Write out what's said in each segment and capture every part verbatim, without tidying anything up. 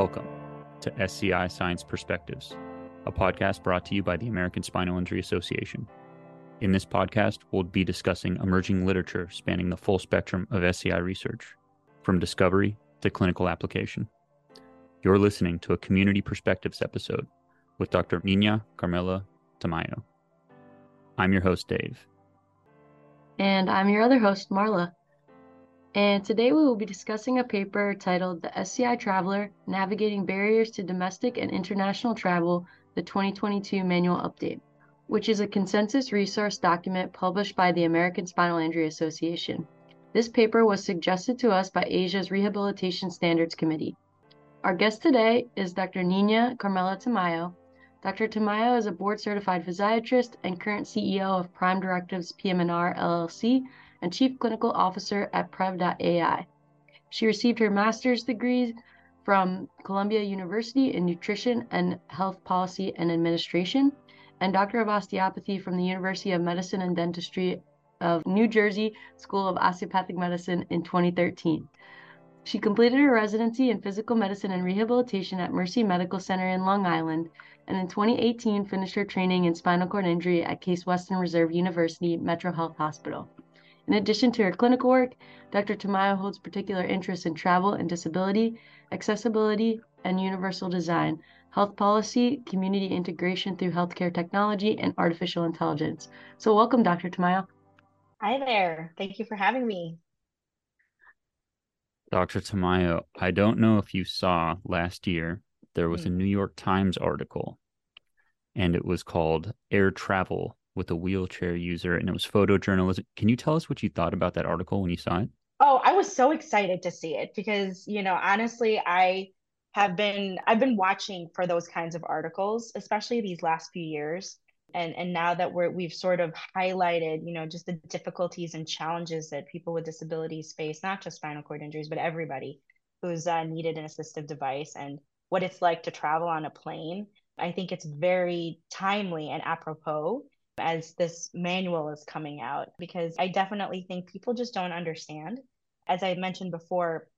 Welcome to S C I Science Perspectives, a podcast brought to you by the American Spinal Injury Association. In this podcast, we'll be discussing emerging literature spanning the full spectrum of S C I research, from discovery to clinical application. You're listening to a Community Perspectives episode with Doctor Niña Carmela Tamayo. I'm your host, Dave. And I'm your other host, Marla. And today we will be discussing a paper titled The S C I Traveler, Navigating Barriers to Domestic and International Travel, the twenty twenty-two Manual Update, which is a consensus resource document published by the American Spinal Injury Association. This paper was suggested to us by Asia's Rehabilitation Standards Committee. Our guest today is Doctor Niña Carmela Tamayo. Doctor Tamayo is a board-certified physiatrist and current C E O of Prime Directives P M N R, L L C, and Chief Clinical Officer at P R E V dot A I. She received her master's degree from Columbia University in Nutrition and Health Policy and Administration, and Doctor of Osteopathy from the University of Medicine and Dentistry of New Jersey School of Osteopathic Medicine in twenty thirteen. She completed her residency in physical medicine and rehabilitation at Mercy Medical Center in Long Island, and in twenty eighteen finished her training in spinal cord injury at Case Western Reserve University, MetroHealth Hospital. In addition to her clinical work, Doctor Tamayo holds particular interest in travel and disability, accessibility, and universal design, health policy, community integration through healthcare technology, and artificial intelligence. So welcome, Doctor Tamayo. Hi there. Thank you for having me. Doctor Tamayo, I don't know if you saw last year, there was a New York Times article, and it was called Air Travel with a Wheelchair User, and it was photojournalism. Can you tell us what you thought about that article when you saw it? Oh, I was so excited to see it because, you know, honestly, I have been, I've been watching for those kinds of articles, especially these last few years. And and now that we're, we've sort of highlighted, you know, just the difficulties and challenges that people with disabilities face, not just spinal cord injuries, but everybody who's uh, needed an assistive device and what it's like to travel on a plane. I think it's very timely and apropos as this manual is coming out, because I definitely think people just don't understand. As I mentioned before,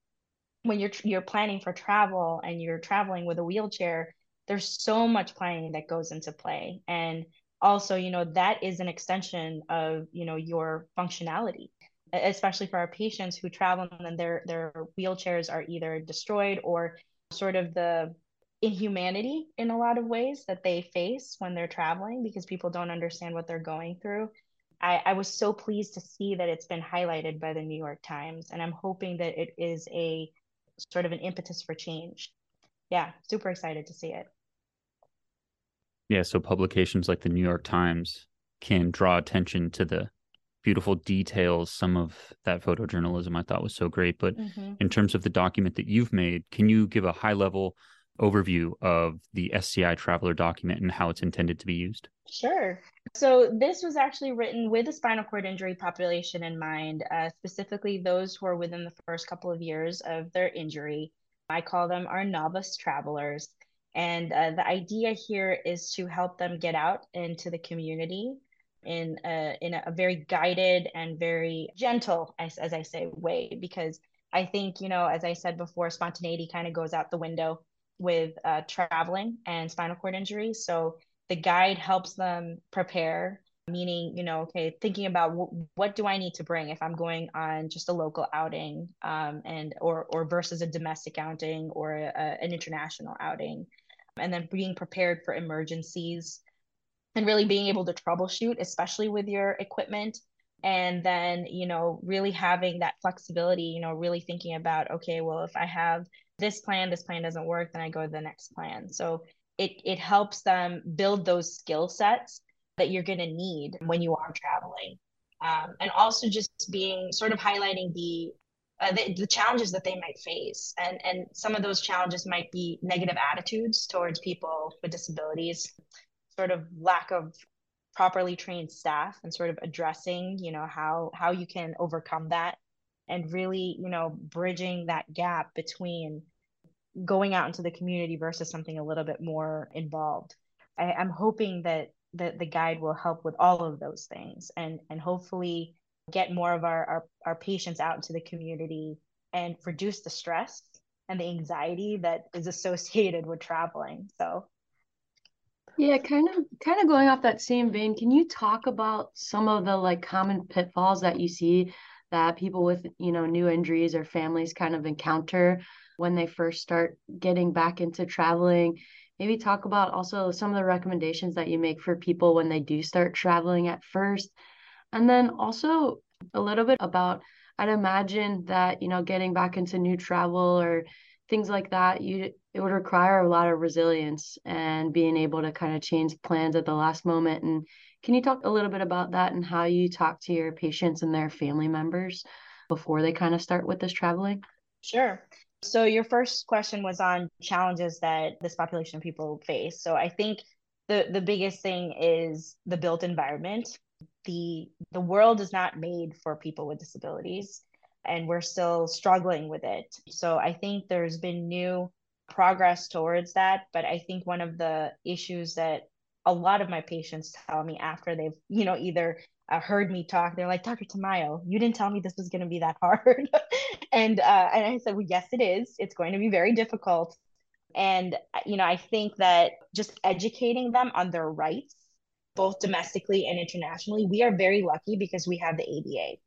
when you're you're planning for travel and you're traveling with a wheelchair, there's so much planning that goes into play. And also, you know, that is an extension of, you know, your functionality, especially for our patients who travel and then their, their wheelchairs are either destroyed or sort of the inhumanity in a lot of ways that they face when they're traveling because people don't understand what they're going through. I, I was so pleased to see that it's been highlighted by the New York Times, and I'm hoping that it is a sort of an impetus for change. Yeah, super excited to see it. Yeah, so publications like the New York Times can draw attention to the beautiful details. Some of that photojournalism I thought was so great. But mm-hmm. in terms of the document that you've made, can you give a high-level overview of the S C I Traveler document and how it's intended to be used? Sure. So this was actually written with a spinal cord injury population in mind, uh, specifically those who are within the first couple of years of their injury. I call them our novice travelers. And uh, the idea here is to help them get out into the community in a, in a very guided and very gentle, as, as I say, way. Because I think, you know, as I said before, spontaneity kind of goes out the window with uh, traveling and spinal cord injury. So the guide helps them prepare, meaning, you know, okay, thinking about w- what do I need to bring if I'm going on just a local outing um, and or or versus a domestic outing or a, a, an international outing, and then being prepared for emergencies and really being able to troubleshoot, especially with your equipment. And then, you know, really having that flexibility, you know, really thinking about, okay, well, if I have this plan, this plan doesn't work, then I go to the next plan. So it it helps them build those skill sets that you're going to need when you are traveling. Um, and also just being sort of highlighting the, uh, the the challenges that they might face. And, and some of those challenges might be negative attitudes towards people with disabilities, sort of lack of properly trained staff, and sort of addressing, you know, how how you can overcome that and really, you know, bridging that gap between going out into the community versus something a little bit more involved. I, I'm hoping that that the guide will help with all of those things and and hopefully get more of our, our, our patients out into the community and reduce the stress and the anxiety that is associated with traveling. So yeah, kind of kind of going off that same vein, can you talk about some of the like common pitfalls that you see that people with, you know, new injuries or families kind of encounter when they first start getting back into traveling? Maybe talk about also some of the recommendations that you make for people when they do start traveling at first. And then also a little bit about, I'd imagine that, you know, getting back into new travel or things like that, you it would require a lot of resilience and being able to kind of change plans at the last moment. And can you talk a little bit about that and how you talk to your patients and their family members before they kind of start with this traveling? Sure. So your first question was on challenges that this population of people face. So I think the the biggest thing is the built environment. The the world is not made for people with disabilities, and we're still struggling with it. So I think there's been new progress towards that. But I think one of the issues that a lot of my patients tell me after they've, you know, either uh, heard me talk, they're like, Doctor Tamayo, you didn't tell me this was going to be that hard. and uh, and I said, well, yes, it is. It's going to be very difficult. And, you know, I think that just educating them on their rights, both domestically and internationally, we are very lucky because we have the A D A.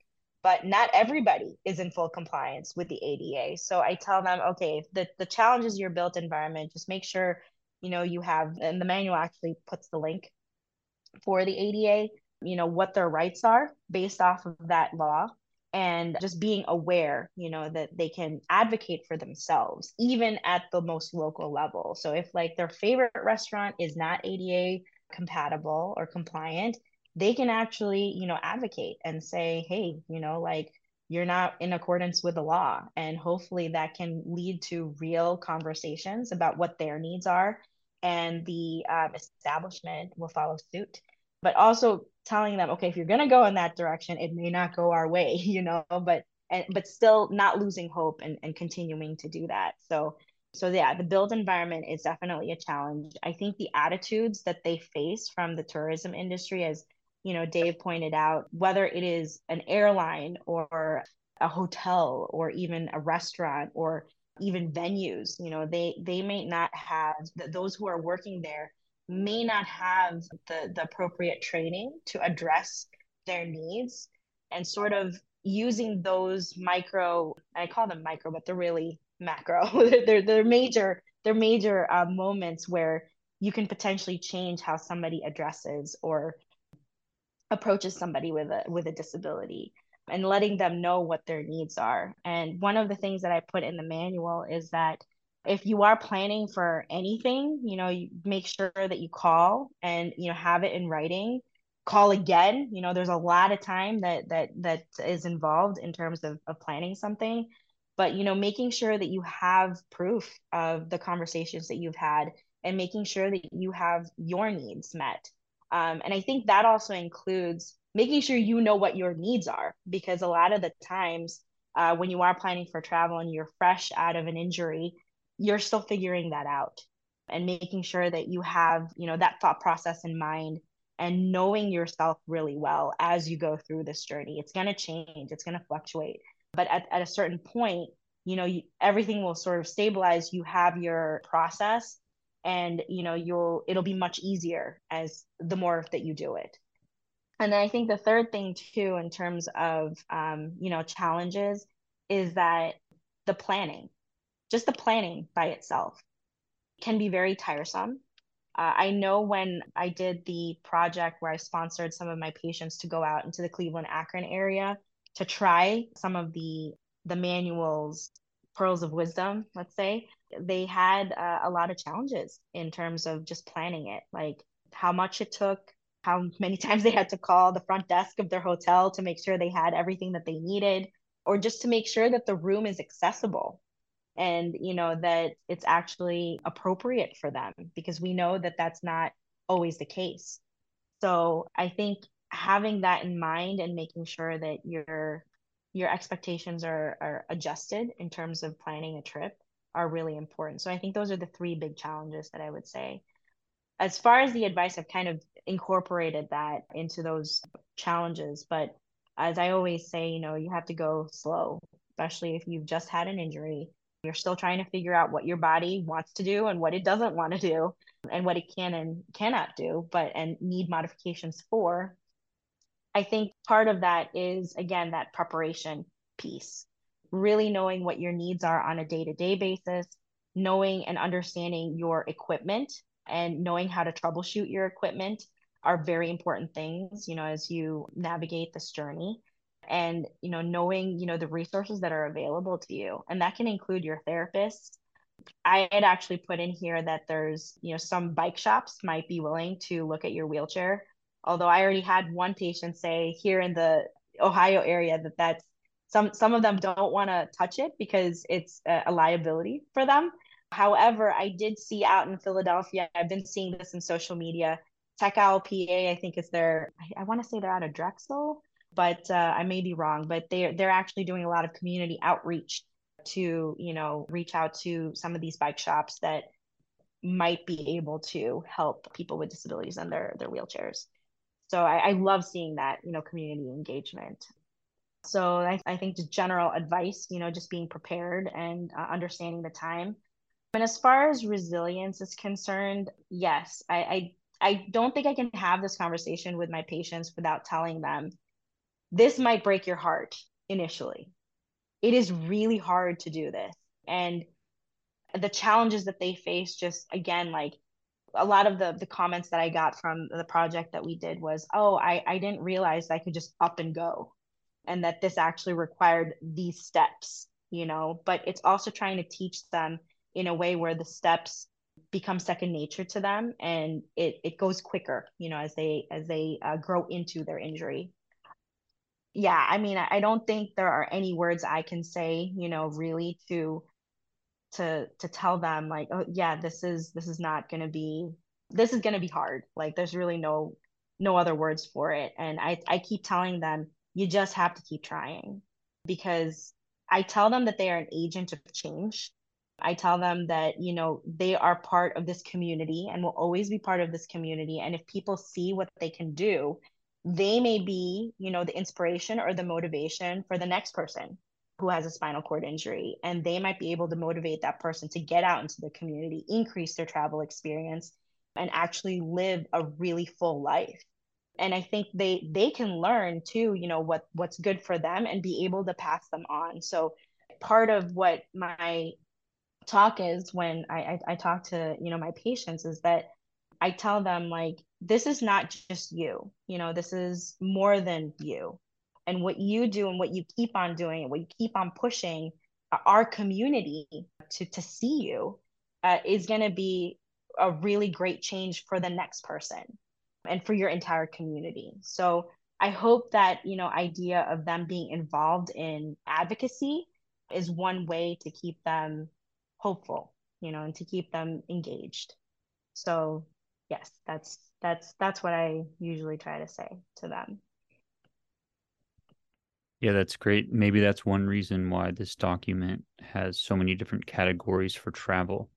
But not everybody is in full compliance with the A D A. So I tell them, okay, the, the challenge is your built environment. Just make sure, you know, you have, and the manual actually puts the link for the A D A, you know, what their rights are based off of that law, and just being aware, you know, that they can advocate for themselves, even at the most local level. So if like their favorite restaurant is not A D A compatible or compliant, they can actually, you know, advocate and say, hey, you know, like you're not in accordance with the law. And hopefully that can lead to real conversations about what their needs are, and the um, establishment will follow suit. But also telling them, okay, if you're going to go in that direction, it may not go our way, you know, but, and, but still not losing hope and, and continuing to do that. So, so yeah, the built environment is definitely a challenge. I think the attitudes that they face from the tourism industry, as you know, Dave pointed out, whether it is an airline or a hotel or even a restaurant or even venues, you know, they they may not have, those who are working there may not have the, the appropriate training to address their needs, and sort of using those micro, I call them micro, but they're really macro, they're, they're major, they're major uh, moments where you can potentially change how somebody addresses or approaches somebody with a with a disability, and letting them know what their needs are. And one of the things that I put in the manual is that if you are planning for anything, you know, you make sure that you call and, you know, have it in writing, call again. You know, there's a lot of time that that that is involved in terms of, of planning something. But, you know, making sure that you have proof of the conversations that you've had, and making sure that you have your needs met. Um, and I think that also includes making sure you know what your needs are, because a lot of the times uh, when you are planning for travel and you're fresh out of an injury, you're still figuring that out, and making sure that you have, you know, that thought process in mind and knowing yourself really well as you go through this journey. It's going to change. It's going to fluctuate. But at, at a certain point, you know, you, everything will sort of stabilize. You have your process. And, you know, you'll, it'll be much easier as the more that you do it. And then I think the third thing too, in terms of, um, you know, challenges, is that the planning, just the planning by itself can be very tiresome. Uh, I know when I did the project where I sponsored some of my patients to go out into the Cleveland-Akron area to try some of the, the manuals, pearls of wisdom, let's say, they had uh, a lot of challenges in terms of just planning it, like how much it took, how many times they had to call the front desk of their hotel to make sure they had everything that they needed, or just to make sure that the room is accessible and, you know, that it's actually appropriate for them, because we know that that's not always the case. So I think having that in mind and making sure that you're your expectations are, are adjusted in terms of planning a trip are really important. So I think those are the three big challenges that I would say. As far as the advice, I've kind of incorporated that into those challenges. But as I always say, you know, you have to go slow, especially if you've just had an injury You're still trying to figure out what your body wants to do and what it doesn't want to do and what it can and cannot do, but and need modifications for. I think part of that is, again, that preparation piece, really knowing what your needs are on a day-to-day basis, knowing and understanding your equipment and knowing how to troubleshoot your equipment are very important things, you know, as you navigate this journey. And, you know, knowing, you know, the resources that are available to you. And that can include your therapist. I had actually put in here that there's, you know, some bike shops might be willing to look at your wheelchair. Although I already had one patient say here in the Ohio area that that's some, some of them don't want to touch it because it's a, a liability for them. However, I did see out in Philadelphia, I've been seeing this in social media, Tech Owl P A, I think is their, I, I want to say they're out of Drexel, but uh, I may be wrong, but they, they're actually doing a lot of community outreach to, you know, reach out to some of these bike shops that might be able to help people with disabilities and their, their wheelchairs. So I, I love seeing that, you know, community engagement. So I, I think just general advice, you know, just being prepared and uh, understanding the time. And as far as resilience is concerned, yes, I, I, I don't think I can have this conversation with my patients without telling them, this might break your heart initially. It is really hard to do this. And the challenges that they face, just again, like a lot of the, the comments that I got from the project that we did was, oh, I, I didn't realize I could just up and go and that this actually required these steps, you know, but it's also trying to teach them in a way where the steps become second nature to them and it, it goes quicker, you know, as they, as they uh, grow into their injury. Yeah, I mean, I don't think there are any words I can say, you know, really to to to tell them like, oh yeah, this is this is not going to be this is going to be hard. Like there's really no no other words for it. And I I keep telling them, you just have to keep trying, because I tell them that they are an agent of change. I tell them that, you know, they are part of this community and will always be part of this community. And if people see what they can do, they may be, you know, the inspiration or the motivation for the next person who has a spinal cord injury. And they might be able to motivate that person to get out into the community, increase their travel experience, and actually live a really full life. And I think they they can learn too, you know, what what's good for them and be able to pass them on. So part of what my talk is when I, I, I talk to, you know, my patients is that I tell them like, this is not just you, you know, this is more than you, and what you do and what you keep on doing and what you keep on pushing our community to, to see you uh, is going to be a really great change for the next person and for your entire community. So I hope that, you know, idea of them being involved in advocacy is one way to keep them hopeful, you know, and to keep them engaged. So yes, that's that's that's what I usually try to say to them. Yeah, that's great. Maybe that's one reason why this document has so many different categories for travel.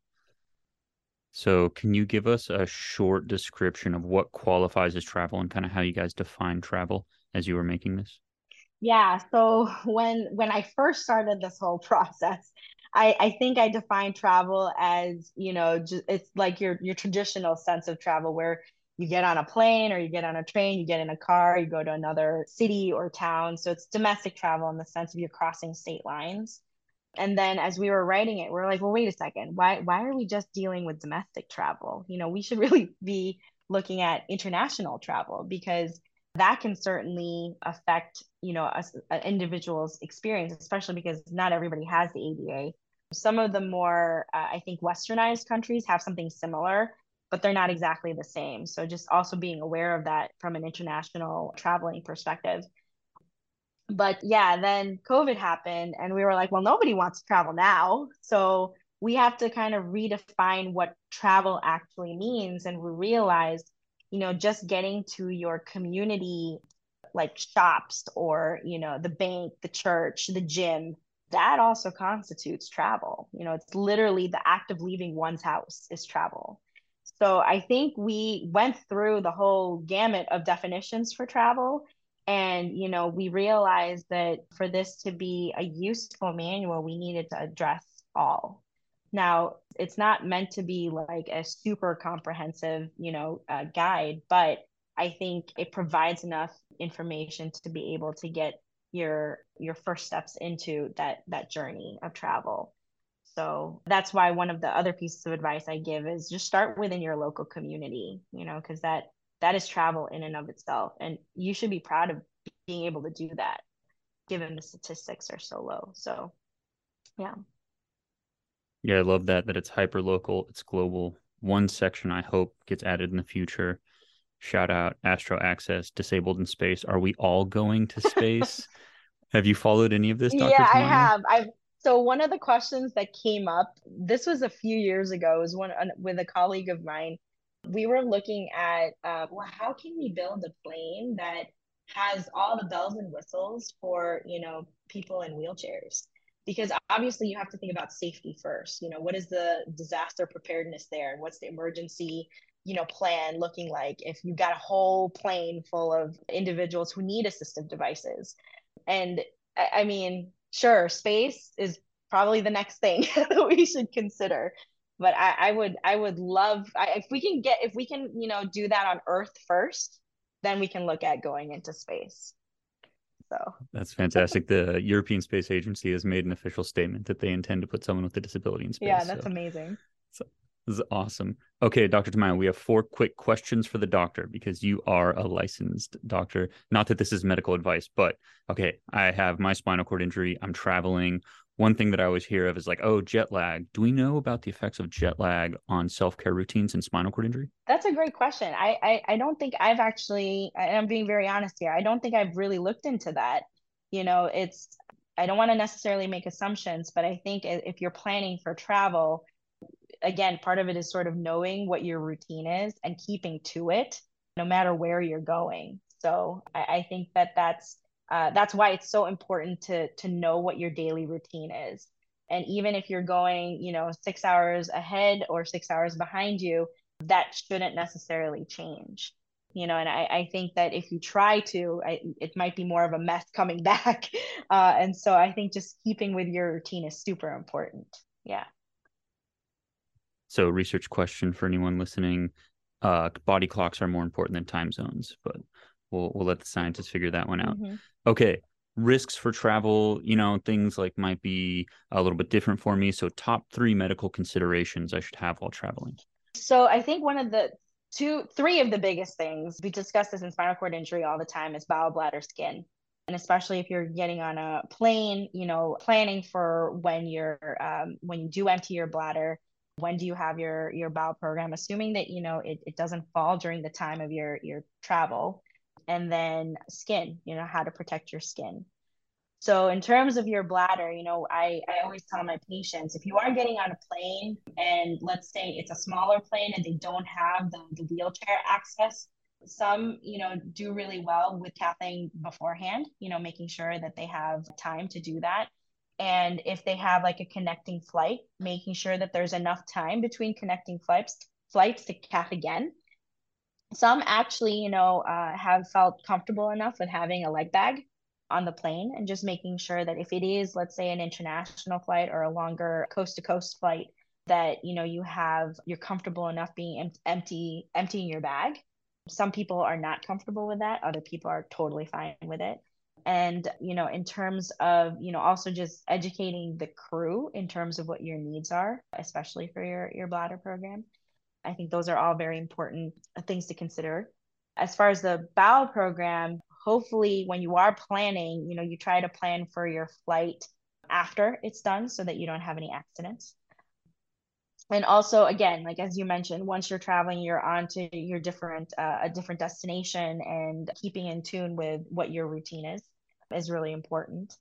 So can you give us a short description of what qualifies as travel and kind of how you guys define travel as you were making this? Yeah, so when when I first started this whole process, I, I think I define travel as, you know, just, it's like your your traditional sense of travel where you get on a plane or you get on a train, you get in a car, you go to another city or town. So it's domestic travel in the sense of you're crossing state lines. And then as we were writing it, we're like, well, wait a second, why why are we just dealing with domestic travel? You know, we should really be looking at international travel, because that can certainly affect, you know, an individual's experience, especially because not everybody has the A D A. Some of the more, uh, I think, westernized countries have something similar, but they're not exactly the same. So just also being aware of that from an international traveling perspective. But yeah, then COVID happened and we were like, well, nobody wants to travel now. So we have to kind of redefine what travel actually means. And we realized, you know, just getting to your community, like shops or, you know, the bank, the church, the gym, that also constitutes travel. You know, it's literally the act of leaving one's house is travel. So I think we went through the whole gamut of definitions for travel. And, you know, we realized that for this to be a useful manual, we needed to address all. Now, it's not meant to be like a super comprehensive, you know, uh, guide, but I think it provides enough information to be able to get your your first steps into that that journey of travel. So that's why one of the other pieces of advice I give is just start within your local community, you know, because that that is travel in and of itself. And you should be proud of being able to do that, given the statistics are so low. So, yeah. Yeah, I love that, that it's hyper-local, it's global. One section I hope gets added in the future. Shout out Astro Access, Disabled in Space. Are we all going to space? Have you followed any of this, Doctor Yeah, Tamayo? I have. I've So one of the questions that came up, this was a few years ago, was one with a colleague of mine. We were looking at, uh, well, how can we build a plane that has all the bells and whistles for, you know, people in wheelchairs? Because obviously you have to think about safety first. You know, what is the disaster preparedness there? And what's the emergency, you know, plan looking like if you've got a whole plane full of individuals who need assistive devices? And I, I mean, sure, space is probably the next thing that we should consider. But I, I would I would love I, if we can get if we can, you know, do that on Earth first, then we can look at going into space. So that's fantastic. The European Space Agency has made an official statement that they intend to put someone with a disability in space. Yeah, that's so amazing. So this is awesome. Okay, Doctor Tamayo, we have four quick questions for the doctor because you are a licensed doctor. Not that this is medical advice, but okay, I have my spinal cord injury. I'm traveling. One thing that I always hear of is like, oh, jet lag. Do we know about the effects of jet lag on self-care routines and spinal cord injury? That's a great question. I, I, I don't think I've actually, and I'm being very honest here, I don't think I've really looked into that. You know, it's, I don't want to necessarily make assumptions, but I think if you're planning for travel, again, part of it is sort of knowing what your routine is and keeping to it, no matter where you're going. So I, I think that that's, Uh, that's why it's so important to to know what your daily routine is. And even if you're going, you know, six hours ahead or six hours behind you, that shouldn't necessarily change, you know, and I, I think that if you try to, I, it might be more of a mess coming back. Uh, and so I think just keeping with your routine is super important. Yeah. So research question for anyone listening, uh, body clocks are more important than time zones, but We'll we'll let the scientists figure that one out. Mm-hmm. Okay, risks for travel, you know, things like might be a little bit different for me. So top three medical considerations I should have while traveling. So I think one of the two, three of the biggest things, we discuss this in spinal cord injury all the time, is bowel, bladder, skin. And especially if you're getting on a plane, you know, planning for when you're, um, when you do empty your bladder, when do you have your, your bowel program, assuming that, you know, it, it doesn't fall during the time of your, your travel. And then skin, you know, how to protect your skin. So in terms of your bladder, you know, I, I always tell my patients, if you are getting on a plane and let's say it's a smaller plane and they don't have the, the wheelchair access, some, you know, do really well with catheting beforehand, you know, making sure that they have time to do that. And if they have like a connecting flight, making sure that there's enough time between connecting flights, flights to cath again. Some actually, you know, uh, have felt comfortable enough with having a leg bag on the plane and just making sure that if it is, let's say, an international flight or a longer coast to coast flight, that, you know, you have, you're comfortable enough being em- empty, emptying your bag. Some people are not comfortable with that. Other people are totally fine with it. And, you know, in terms of, you know, also just educating the crew in terms of what your needs are, especially for your, your bladder program. I think those are all very important things to consider. As far as the bowel program, hopefully when you are planning, you know, you try to plan for your flight after it's done so that you don't have any accidents. And also, again, like, as you mentioned, once you're traveling, you're on to your different, uh, a different destination, and keeping in tune with what your routine is, is really important.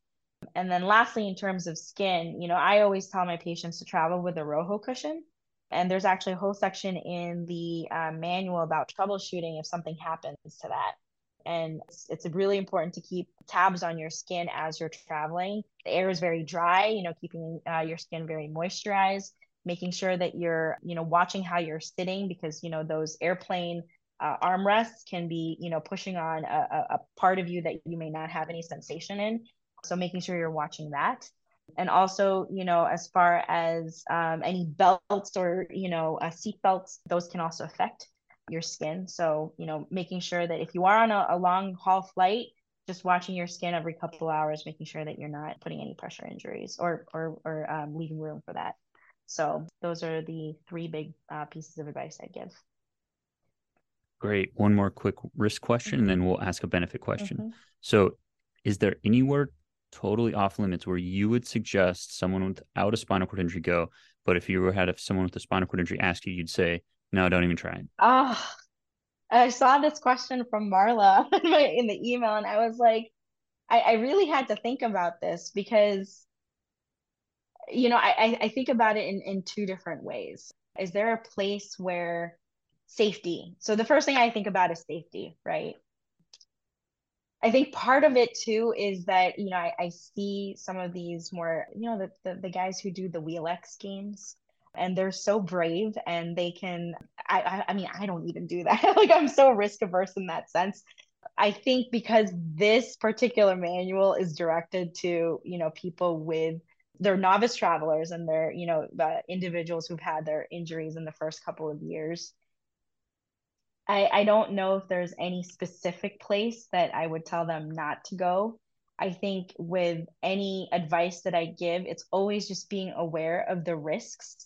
And then lastly, in terms of skin, you know, I always tell my patients to travel with a Roho cushion. And there's actually a whole section in the uh, manual about troubleshooting if something happens to that. And it's, it's really important to keep tabs on your skin as you're traveling. The air is very dry, you know, keeping uh, your skin very moisturized, making sure that you're, you know, watching how you're sitting, because, you know, those airplane uh, armrests can be, you know, pushing on a, a part of you that you may not have any sensation in. So making sure you're watching that. And also, you know, as far as um, any belts or, you know, uh, seat belts, those can also affect your skin. So, you know, making sure that if you are on a, a long haul flight, just watching your skin every couple hours, making sure that you're not putting any pressure injuries or, or, or um, leaving room for that. So those are the three big uh, pieces of advice I'd give. Great. One more quick risk question, mm-hmm. and then we'll ask a benefit question. Mm-hmm. So is there anywhere totally off limits where you would suggest someone without a spinal cord injury go, but if you had someone with a spinal cord injury ask you, you'd say, no, don't even try it? Oh, I saw this question from Marla in, my, in the email, and I was like, I, I really had to think about this because, you know, I, I think about it in, in two different ways. Is there a place where safety? So the first thing I think about is safety, right? I think part of it too is that, you know, I, I see some of these more, you know, the, the, the guys who do the Wheel X games, and they're so brave, and they can, I, I, I mean, I don't even do that. Like, I'm so risk averse in that sense. I think because this particular manual is directed to, you know, people with, they're novice travelers, and they're, you know, the individuals who've had their injuries in the first couple of years. I, I don't know if there's any specific place that I would tell them not to go. I think with any advice that I give, it's always just being aware of the risks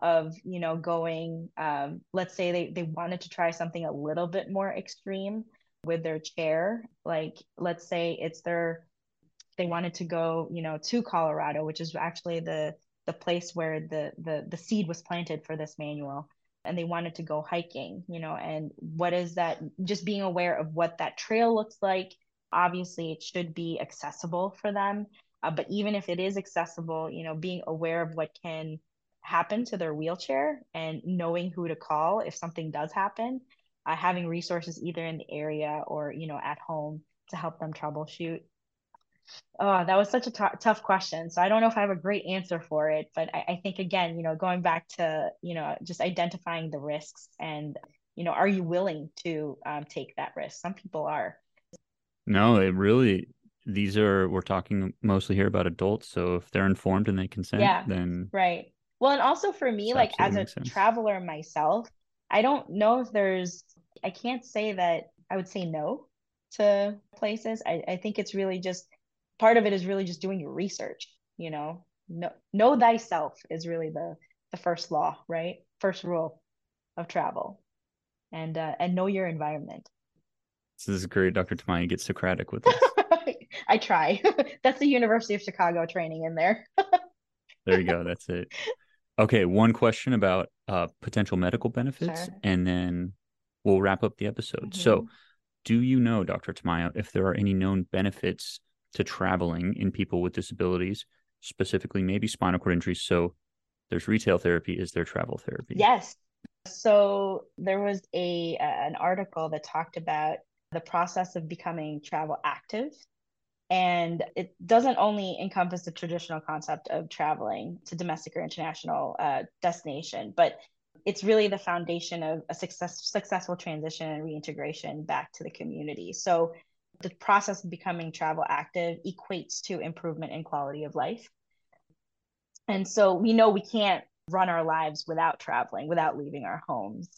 of, you know, going, um, let's say they, they wanted to try something a little bit more extreme with their chair. Like, let's say it's their, they wanted to go, you know, to Colorado, which is actually the, the place where the, the, the seed was planted for this manual. And they wanted to go hiking, you know, and what is that? Just being aware of what that trail looks like. Obviously, it should be accessible for them. Uh, but even if it is accessible, you know, being aware of what can happen to their wheelchair and knowing who to call if something does happen, uh, having resources either in the area or, you know, at home to help them troubleshoot. Oh, that was such a t- tough question. So I don't know if I have a great answer for it, but I, I think, again, you know, going back to, you know, just identifying the risks and, you know, are you willing to um, take that risk? Some people are. No, it really, these are, we're talking mostly here about adults. So if they're informed and they consent, yeah, then. Right. Well, and also for me, like as a sense. traveler myself, I don't know if there's, I can't say that I would say no to places. I, I think it's really just, part of it is really just doing your research, you know, know, know thyself is really the, the first law, right? First rule of travel, and, uh, and know your environment. This is great. Doctor Tamayo gets Socratic with this. I try. That's the University of Chicago training in there. There you go. That's it. Okay. One question about uh, potential medical benefits, sure. and then we'll wrap up the episode. Mm-hmm. So do you know, Doctor Tamayo, if there are any known benefits to traveling in people with disabilities, specifically maybe spinal cord injuries? So there's retail therapy. Is there travel therapy? Yes. So there was a uh, an article that talked about the process of becoming travel active. And it doesn't only encompass the traditional concept of traveling to domestic or international uh, destination, but it's really the foundation of a success, successful transition and reintegration back to the community. So the process of becoming travel active equates to improvement in quality of life. And so we know we can't run our lives without traveling, without leaving our homes.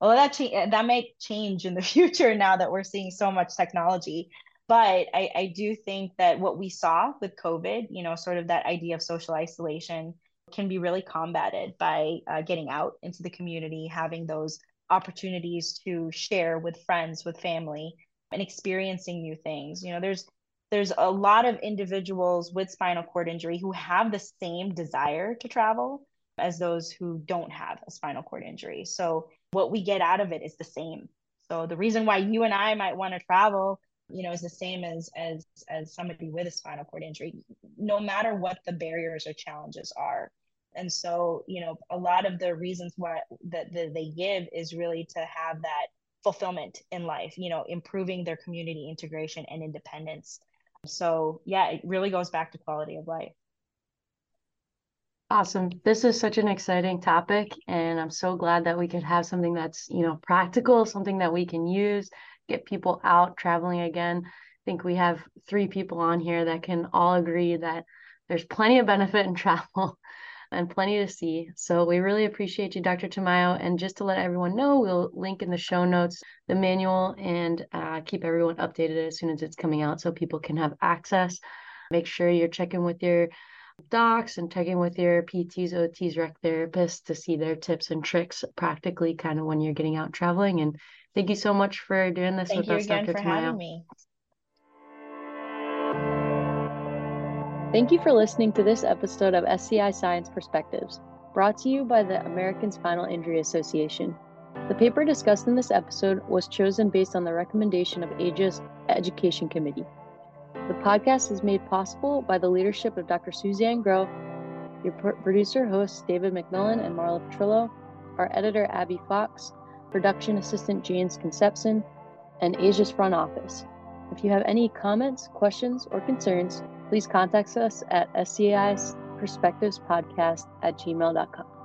Well, that, cha- that might change in the future now that we're seeing so much technology. But I, I do think that what we saw with COVID, you know, sort of that idea of social isolation can be really combated by uh, getting out into the community, having those opportunities to share with friends, with family, and experiencing new things. You know, there's there's a lot of individuals with spinal cord injury who have the same desire to travel as those who don't have a spinal cord injury. So what we get out of it is the same. So the reason why you and I might want to travel, you know, is the same as as as somebody with a spinal cord injury, no matter what the barriers or challenges are. And so, you know, a lot of the reasons why that the, they give is really to have that fulfillment in life, you know, improving their community integration and independence. So yeah, it really goes back to quality of life. Awesome. This is such an exciting topic, and I'm so glad that we could have something that's, you know, practical, something that we can use, get people out traveling again. I think we have three people on here that can all agree that There's plenty of benefit in travel and plenty to see. So we really appreciate you, Doctor Tamayo. And just to let everyone know, we'll link in the show notes the manual and uh, keep everyone updated as soon as it's coming out so people can have access. Make sure you're checking with your docs and checking with your P Ts, O Ts, rec therapists to see their tips and tricks practically kind of when you're getting out traveling. And thank you so much for doing this with us, Doctor Tamayo. Thank you again for having me. Thank you for listening to this episode of S C I Science Perspectives, brought to you by the American Spinal Injury Association. The paper discussed in this episode was chosen based on the recommendation of A J A's Education Committee. The podcast is made possible by the leadership of Doctor Suzanne Groh, your pr- producer hosts David McMillan and Marla Petrillo, our editor Abby Fox, production assistant James Concepcion, and A J A's front office. If you have any comments, questions, or concerns, please contact us at S C I Perspectives Podcast at gmail dot com.